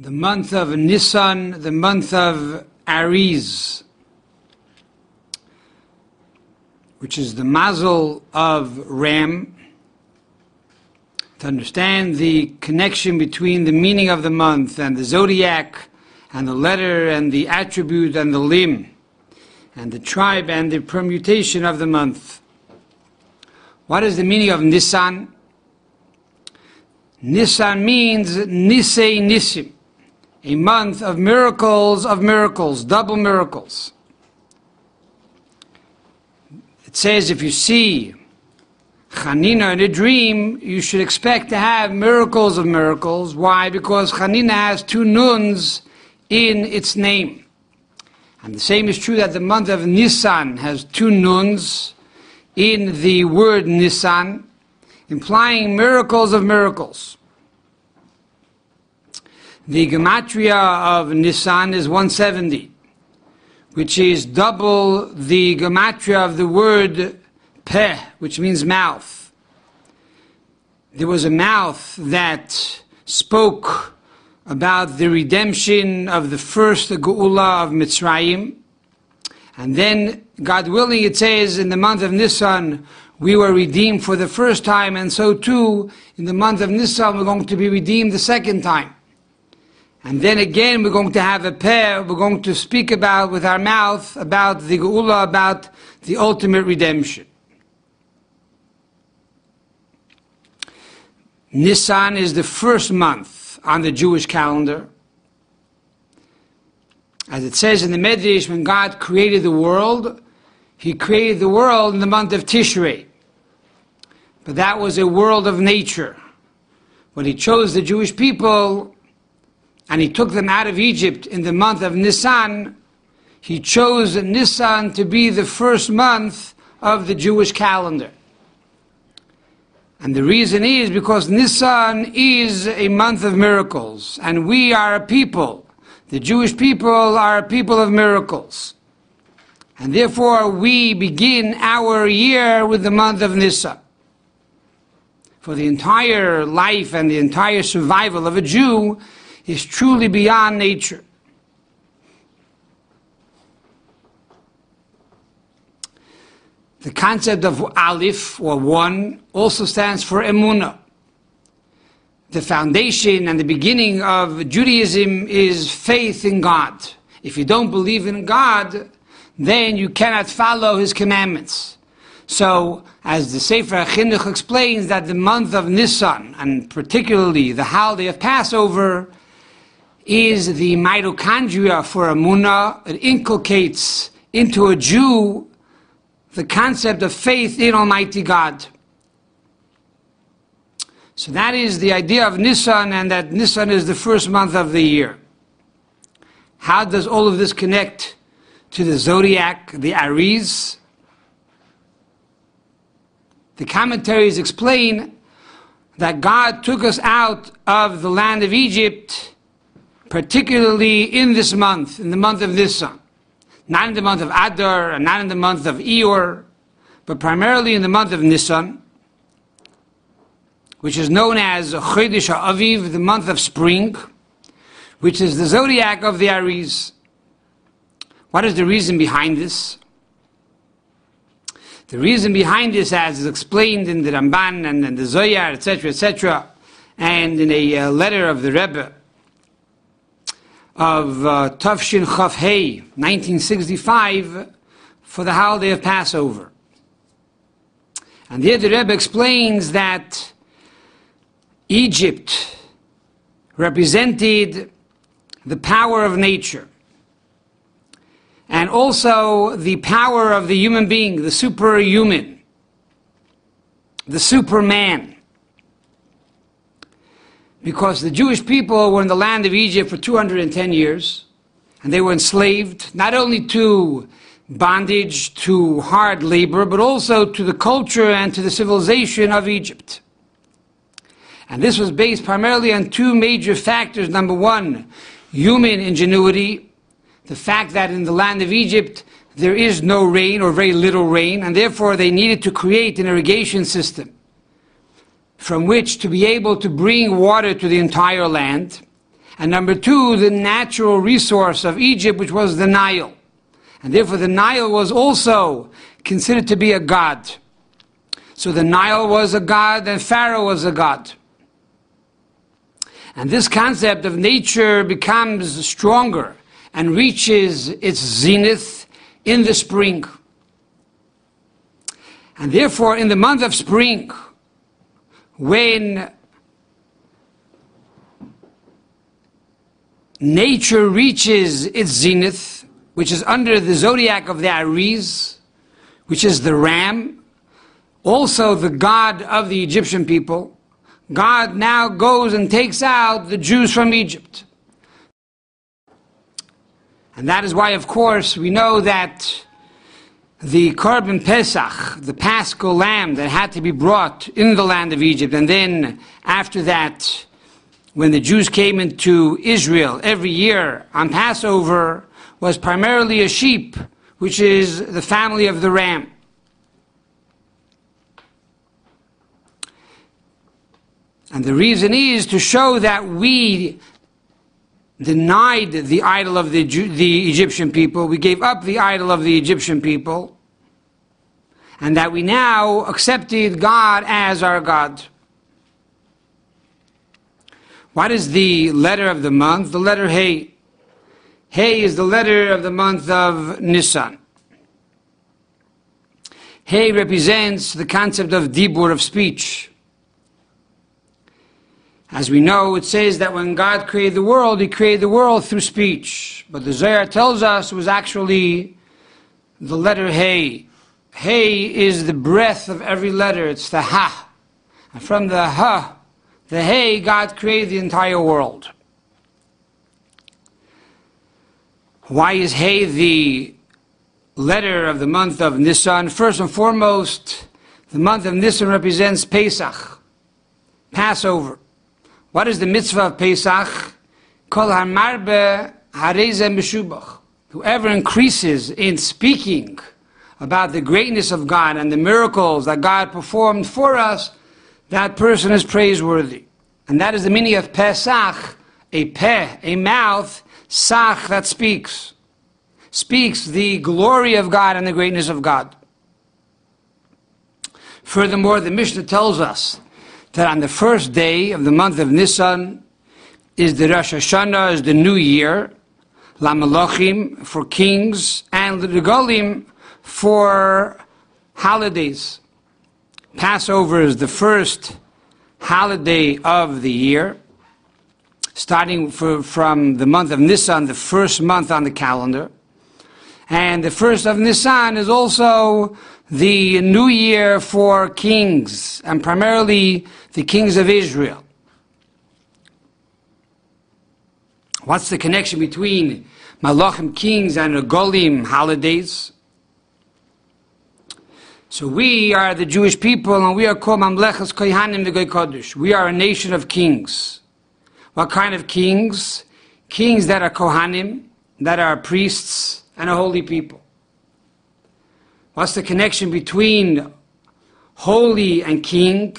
the month of Nisan, the month of Aries, which is the mazel of Ram, to understand the connection between the meaning of the month and the zodiac and the letter and the attribute and the limb and the tribe and the permutation of the month. What is the meaning of Nisan? Nisan means Nisei Nisim, a month of miracles, double miracles. It says if you see Chanina in a dream, you should expect to have miracles of miracles. Why? Because Chanina has two nuns in its name. And the same is true that the month of Nisan has two nuns in the word Nisan, implying miracles of miracles. The gematria of Nisan is 170, which is double the gematria of the word Peh, which means mouth. There was a mouth that spoke about the redemption of the first Ge'ula of Mitzrayim. And then, God willing, it says, in the month of Nisan, we were redeemed for the first time, and so too, in the month of Nisan, we're going to be redeemed the second time. And then again, we're going to have a pair, we're going to speak about, with our mouth, about the Ge'ula, about the ultimate redemption. Nisan is the first month on the Jewish calendar. As it says in the Medrash, when God created the world, He created the world in the month of Tishrei. But that was a world of nature. When He chose the Jewish people, and He took them out of Egypt in the month of Nisan, He chose Nisan to be the first month of the Jewish calendar. And the reason is because Nisan is a month of miracles, and we are a people. The Jewish people are a people of miracles. And therefore we begin our year with the month of Nisan. For the entire life and the entire survival of a Jew is truly beyond nature. The concept of Aleph, or one, also stands for Emunah. The foundation and the beginning of Judaism is faith in God. If you don't believe in God, then you cannot follow His commandments. So, as the Sefer HaChinnuch explains, that the month of Nisan, and particularly the holiday of Passover, is the mitochondria for Emunah. It inculcates into a Jew the concept of faith in Almighty God. So that is the idea of Nisan, and that Nisan is the first month of the year. How does all of this connect to the zodiac, the Aries? The commentaries explain that God took us out of the land of Egypt, particularly in this month, in the month of Nisan. Not in the month of Adar, and not in the month of Eor, but primarily in the month of Nisan, which is known as Chodesh Ha'aviv, the month of spring, which is the zodiac of the Aries. What is the reason behind this? The reason behind this, as is explained in the Ramban and in the Zohar, etc., etc., and in a letter of the Rebbe, of Tafshin Chaf Hei, 1965, for the holiday of Passover. And there the Rebbe explains that Egypt represented the power of nature and also the power of the human being, the superhuman, the superman. Because the Jewish people were in the land of Egypt for 210 years, and they were enslaved, not only to bondage, to hard labor, but also to the culture and to the civilization of Egypt. And this was based primarily on two major factors. Number one, human ingenuity, the fact that in the land of Egypt there is no rain or very little rain, and therefore they needed to create an irrigation system from which to be able to bring water to the entire land, And number two, the natural resource of Egypt, which was the Nile. And therefore the Nile was also considered to be a god. So the Nile was a god and Pharaoh was a god. And this concept of nature becomes stronger and reaches its zenith in the spring. And therefore in the month of spring, when nature reaches its zenith, which is under the zodiac of the Aries, which is the ram, also the god of the Egyptian people, God now goes and takes out the Jews from Egypt. And that is why, of course, we know that the Korban Pesach, the Paschal lamb that had to be brought in the land of Egypt, and then after that, when the Jews came into Israel every year on Passover, was primarily a sheep, which is the family of the ram. And the reason is to show that we denied the idol of the Egyptian people, we gave up the idol of the Egyptian people, and that we now accepted God as our God. What is the letter of the month? The letter Hey. Hey is the letter of the month of Nisan. Hey represents the concept of dibur, of speech. As we know, it says that when God created the world, He created the world through speech. But the Zohar tells us it was actually the letter Hey. Hey is the breath of every letter. It's the Ha. And from the Ha, the Hey, God created the entire world. Why is Hey the letter of the month of Nisan? First and foremost, the month of Nisan represents Pesach, Passover. What is the mitzvah of Pesach? Kol hamarbe hareze meshubach. Whoever increases in speaking about the greatness of God and the miracles that God performed for us, that person is praiseworthy. And that is the meaning of Pesach, a peh, a mouth, sach, that speaks. Speaks the glory of God and the greatness of God. Furthermore, the Mishnah tells us that on the first day of the month of Nisan is the Rosh Hashanah, is the new year, Lamalachim for kings, and the Lagolim for holidays. Passover is the first holiday of the year, starting from the month of Nisan, the first month on the calendar. And the first of Nisan is also the new year for kings, and primarily the kings of Israel. What's the connection between Malachim kings and Golim holidays? So we are the Jewish people, and we are called Mamlechus Kohanim v'goy Kadosh. We are a nation of kings. What kind of kings? Kings that are Kohanim, that are priests, and a holy people. What's the connection between holy and king?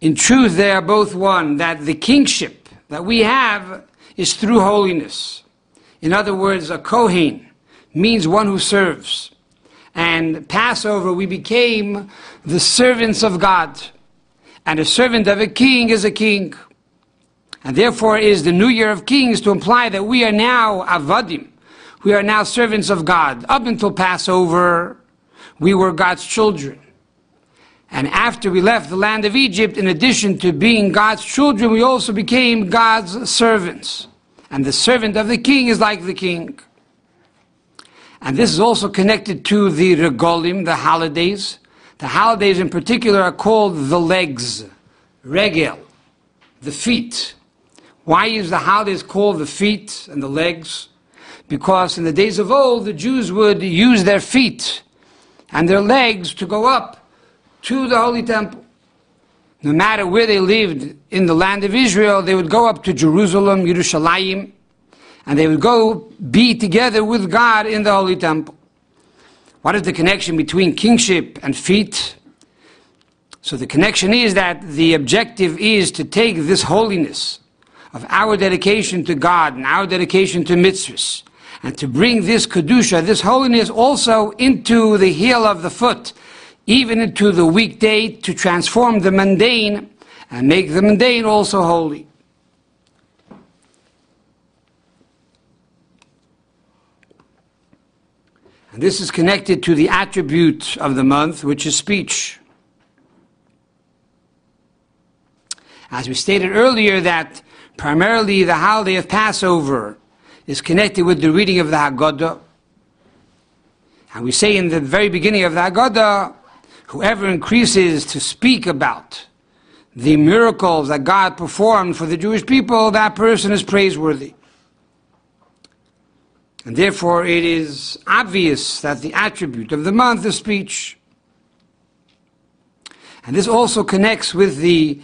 In truth, they are both one, that the kingship that we have is through holiness. In other words, a Kohen means one who serves. And Passover, we became the servants of God. And a servant of a king is a king. And therefore is the new year of kings to imply that we are now avadim. We are now servants of God. Up until Passover, we were God's children. And after we left the land of Egypt, in addition to being God's children, we also became God's servants. And the servant of the king is like the king. And this is also connected to the regalim, the holidays. The holidays in particular are called the legs, regel, the feet. Why is the holidays called the feet and the legs? Because in the days of old, the Jews would use their feet and their legs to go up to the Holy Temple. No matter where they lived in the land of Israel, they would go up to Jerusalem, Yerushalayim, and they would go be together with God in the Holy Temple. What is the connection between kingship and feet? So the connection is that the objective is to take this holiness of our dedication to God and our dedication to mitzvahs, and to bring this kedusha, this holiness, also into the heel of the foot, even into the weekday, to transform the mundane and make the mundane also holy. And this is connected to the attribute of the month, which is speech. As we stated earlier, that primarily the holiday of Passover is connected with the reading of the Haggadah. And we say in the very beginning of the Haggadah, whoever increases to speak about the miracles that God performed for the Jewish people, that person is praiseworthy. And therefore it is obvious that the attribute of the month is speech. And this also connects with the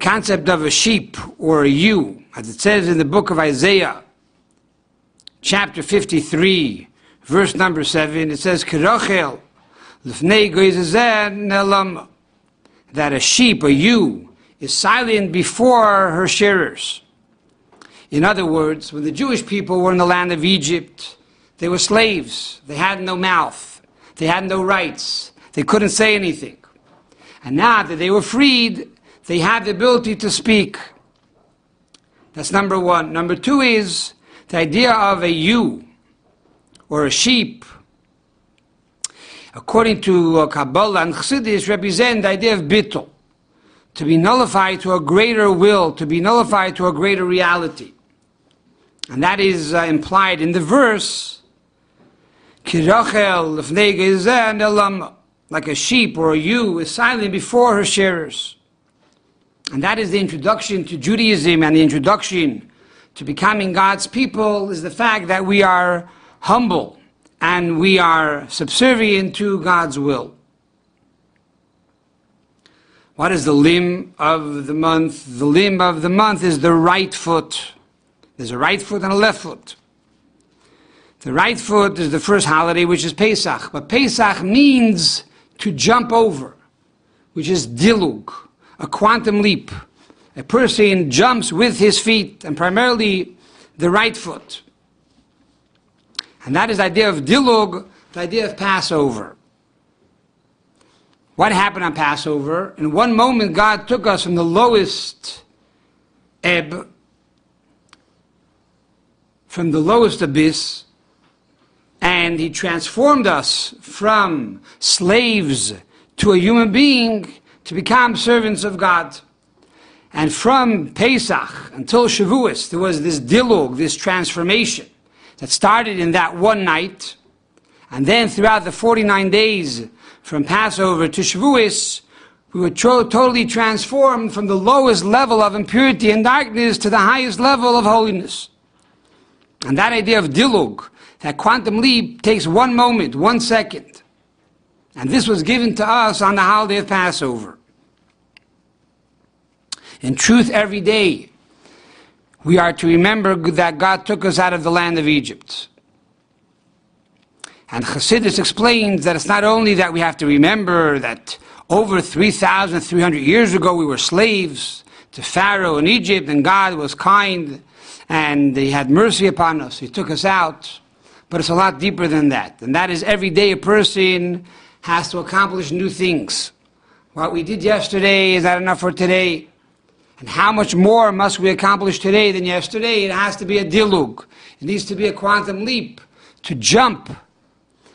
concept of a sheep or a ewe, as it says in the book of Isaiah, chapter 53, verse number 7, it says, that a sheep, a ewe, is silent before her shearers. In other words, when the Jewish people were in the land of Egypt, they were slaves. They had no mouth. They had no rights. They couldn't say anything. And now that they were freed, they had the ability to speak. That's number one. Number two is the idea of a ewe or a sheep, according to Kabbalah and Chassidus, represent the idea of bittul, to be nullified to a greater will, to be nullified to a greater reality. And that is implied in the verse, like a sheep or a ewe is silent before her shearers. And that is the introduction to Judaism, and the introduction to becoming God's people is the fact that we are humble and we are subservient to God's will. What is the limb of the month? The limb of the month is the right foot. There's a right foot and a left foot. The right foot is the first holiday, which is Pesach. But Pesach means to jump over, which is dilug, a quantum leap. A person jumps with his feet, and primarily the right foot. And that is the idea of dilug, the idea of Passover. What happened on Passover? In one moment, God took us from the lowest ebb, from the lowest abyss, and He transformed us from slaves to a human being to become servants of God. And from Pesach until Shavuos, there was this dilug, this transformation, that started in that one night, and then throughout the 49 days from Passover to Shavuos, we were totally transformed from the lowest level of impurity and darkness to the highest level of holiness. And that idea of dilug, that quantum leap, takes one moment, 1 second. And this was given to us on the holiday of Passover. In truth, every day, we are to remember that God took us out of the land of Egypt. And Chassidus explains that it's not only that we have to remember that over 3,300 years ago we were slaves to Pharaoh in Egypt, and God was kind and He had mercy upon us, He took us out, but it's a lot deeper than that. And that is every day a person has to accomplish new things. What we did yesterday is not enough for today. And how much more must we accomplish today than yesterday? It has to be a dilug. It needs to be a quantum leap to jump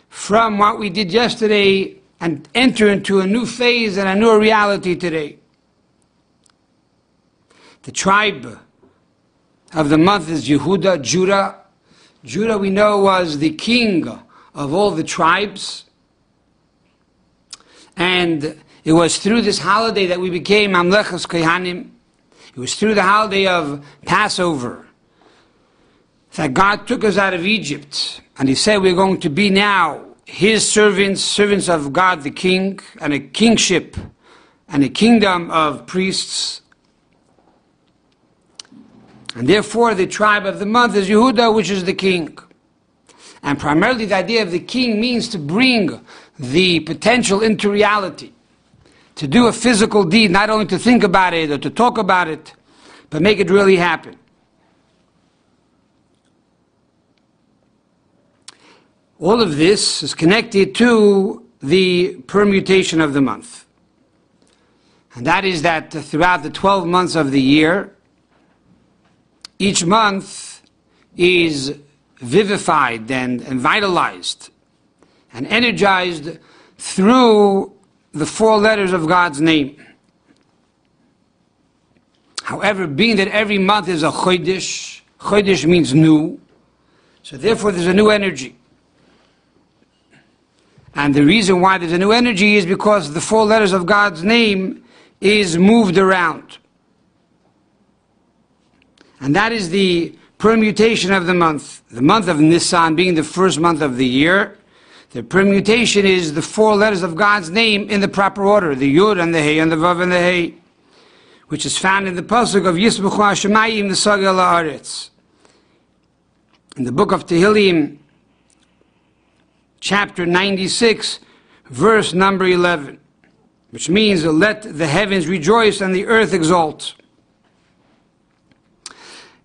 from what we did yesterday and enter into a new phase and a new reality today. The tribe of the month is Yehuda, Judah. Judah, we know, was the king of all the tribes. And it was through this holiday that we became Mamlechus Kohanim. It was through the holiday of Passover that God took us out of Egypt, and He said we're going to be now His servants, servants of God the King, and a kingship and a kingdom of priests. And therefore the tribe of the month is Yehuda, which is the king. And primarily the idea of the king means to bring the potential into reality. To do a physical deed, not only to think about it or to talk about it, but make it really happen. All of this is connected to the permutation of the month. And that is that throughout the 12 months of the year, each month is vivified and vitalized and energized through the four letters of God's name. However, being that every month is a Chodesh, Chodesh means new, so therefore there's a new energy. And the reason why there's a new energy is because the four letters of God's name is moved around. And that is the permutation of the month. The month of Nisan being the first month of the year, the permutation is the four letters of God's name in the proper order, the Yud and the He and the Vav and the He, which is found in the Pesuk of Yisbuch HaShemayim V'sagal Aries. In the book of Tehillim, Chapter 96, verse number 11, which means, let the heavens rejoice and the earth exult.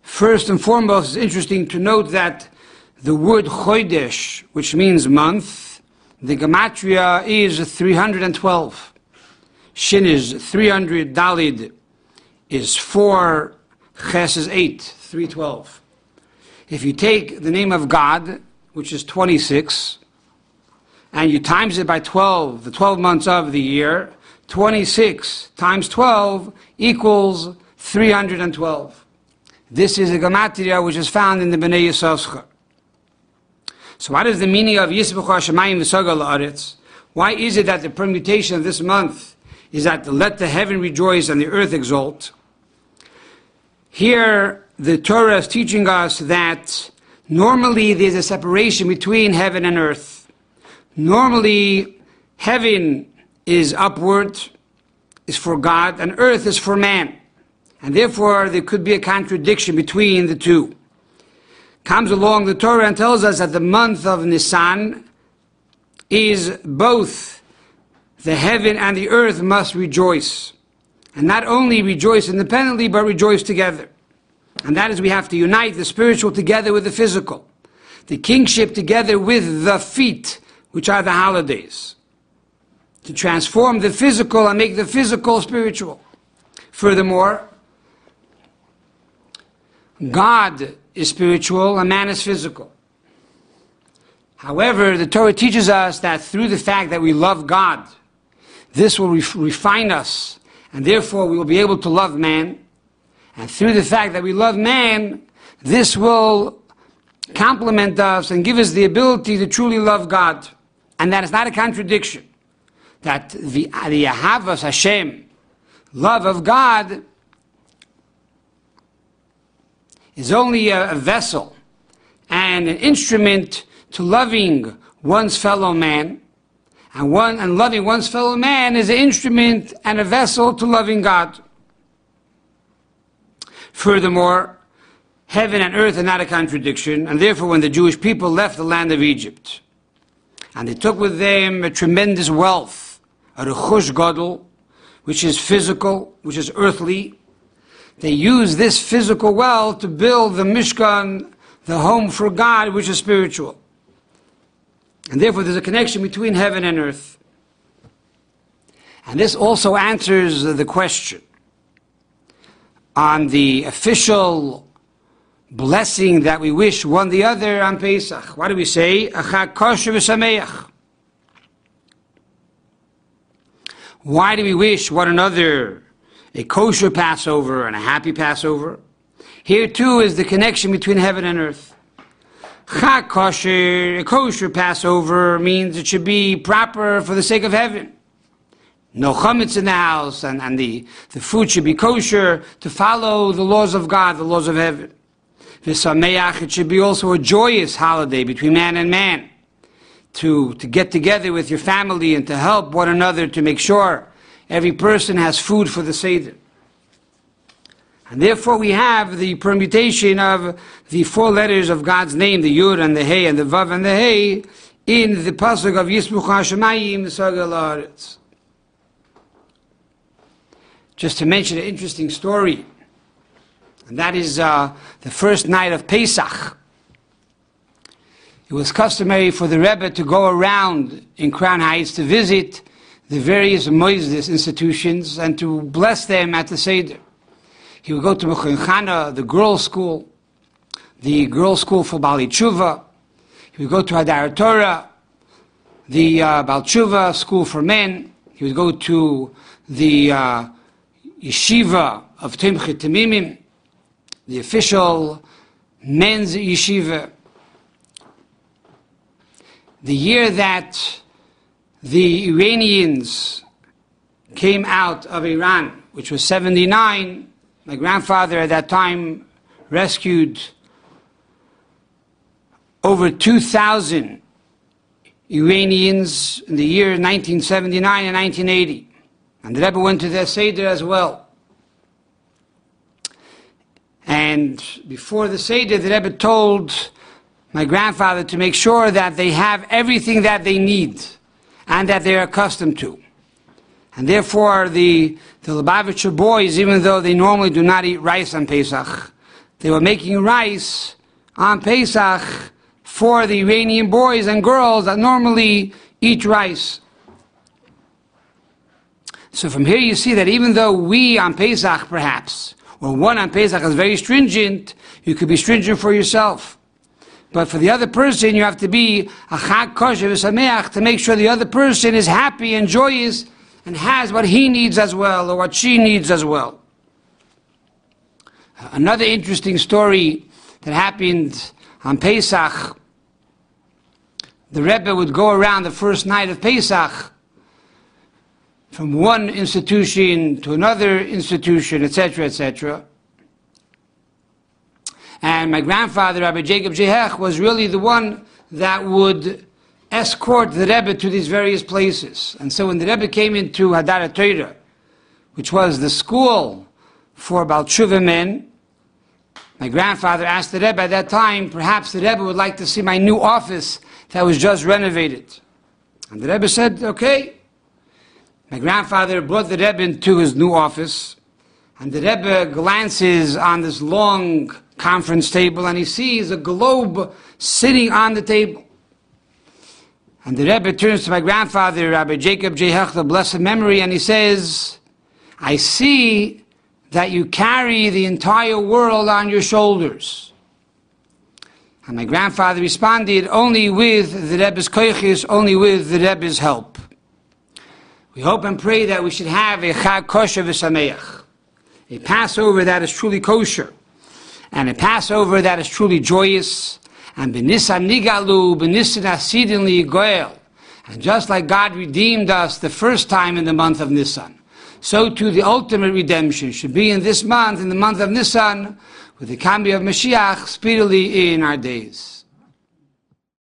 First and foremost, it's interesting to note that the word Chodesh, which means month, the gematria is 312. Shin is 300, Dalid is 4, Ches is 8, 312. If you take the name of God, which is 26, and you times it by 12, the 12 months of the year, 26 times 12 equals 312. This is a gematria which is found in the Bnei Yisofskor. So what is the meaning of Yisbuch HaShemayim V'sagal La'aretz? Why is it that the permutation of this month is that let the heaven rejoice and the earth exult? Here the Torah is teaching us that normally there's a separation between heaven and earth. Normally, heaven is upward, is for God, and earth is for man. And therefore, there could be a contradiction between the two. Comes along the Torah and tells us that the month of Nisan is both the heaven and the earth must rejoice. And not only rejoice independently, but rejoice together. And that is, we have to unite the spiritual together with the physical. The kingship together with the feet, which are the holidays, to transform the physical and make the physical spiritual. Furthermore, God is spiritual and man is physical. However, the Torah teaches us that through the fact that we love God, this will refine us, and therefore we will be able to love man. And through the fact that we love man, this will complement us and give us the ability to truly love God. And that is not a contradiction. That the Ahavas Hashem, love of God, is only a vessel and an instrument to loving one's fellow man. And loving one's fellow man is an instrument and a vessel to loving God. Furthermore, heaven and earth are not a contradiction, and therefore when the Jewish people left the land of Egypt, and they took with them a tremendous wealth, a rechush gadol, which is physical, which is earthly, they used this physical wealth to build the Mishkan, the home for God, which is spiritual. And therefore there's a connection between heaven and earth. And this also answers the question on the official blessing that we wish one the other on Pesach. What do we say? Why do we wish one another a kosher Passover and a happy Passover? Here too is the connection between heaven and earth. Chag kosher, a kosher Passover, means it should be proper for the sake of heaven. No chametz in the house, and the food should be kosher to follow the laws of God, the laws of heaven. V'sameach, it should be also a joyous holiday between man and man, to get together with your family and to help one another to make sure every person has food for the Seder. And therefore we have the permutation of the four letters of God's name, the Yud and the He and the Vav and the He, in the Pasuk of Yisbuch HaShemayim V'sagal La'aretz. Just to mention an interesting story And that is the first night of Pesach. It was customary for the Rebbe to go around in Crown Heights to visit the various Moisdis institutions and to bless them at the Seder. He would go to Machon Chana, the girls' school, for Bali Tshuva. He would go to Hadar Torah, the Bal Tshuva school for men. He would go to the yeshiva of Tzemach Tamimim, the official men's yeshiva. The year that the Iranians came out of Iran, which was 79, my grandfather at that time rescued over 2,000 Iranians in the year 1979 and 1980. And the Rebbe went to their Seder as well. And before the Seder, the Rebbe told my grandfather to make sure that they have everything that they need and that they are accustomed to. And therefore, the Lubavitcher boys, even though they normally do not eat rice on Pesach, they were making rice on Pesach for the Iranian boys and girls that normally eat rice. So from here you see that even though we on Pesach perhaps, or one on Pesach is very stringent, you could be stringent for yourself. But for the other person, you have to be a chag kosher v'sameach to make sure the other person is happy and joyous and has what he needs as well, or what she needs as well. Another interesting story that happened on Pesach, the Rebbe would go around the first night of Pesach from one institution to another institution, etc., etc. And my grandfather, Rabbi Jacob Jehiel, was really the one that would escort the Rebbe to these various places. And so when the Rebbe came into Hadar Torah, which was the school for Baal Tshuva men, my grandfather asked the Rebbe at that time, perhaps the Rebbe would like to see my new office that was just renovated. And the Rebbe said, okay. My grandfather brought the Rebbe into his new office, and the Rebbe glances on this long conference table, and he sees a globe sitting on the table. And the Rebbe turns to my grandfather, Rabbi Jacob Jehiel, the blessed memory, and he says, I see that you carry the entire world on your shoulders. And my grandfather responded, only with the Rebbe's koiches, only with the Rebbe's help. We hope and pray that we should have a chag kosher v'sameach, a Passover that is truly kosher, and a Passover that is truly joyous, and b'nisan nigalu, b'nisan asidin li'goel. And just like God redeemed us the first time in the month of Nisan, so too the ultimate redemption should be in this month, in the month of Nisan, with the coming of Mashiach speedily in our days.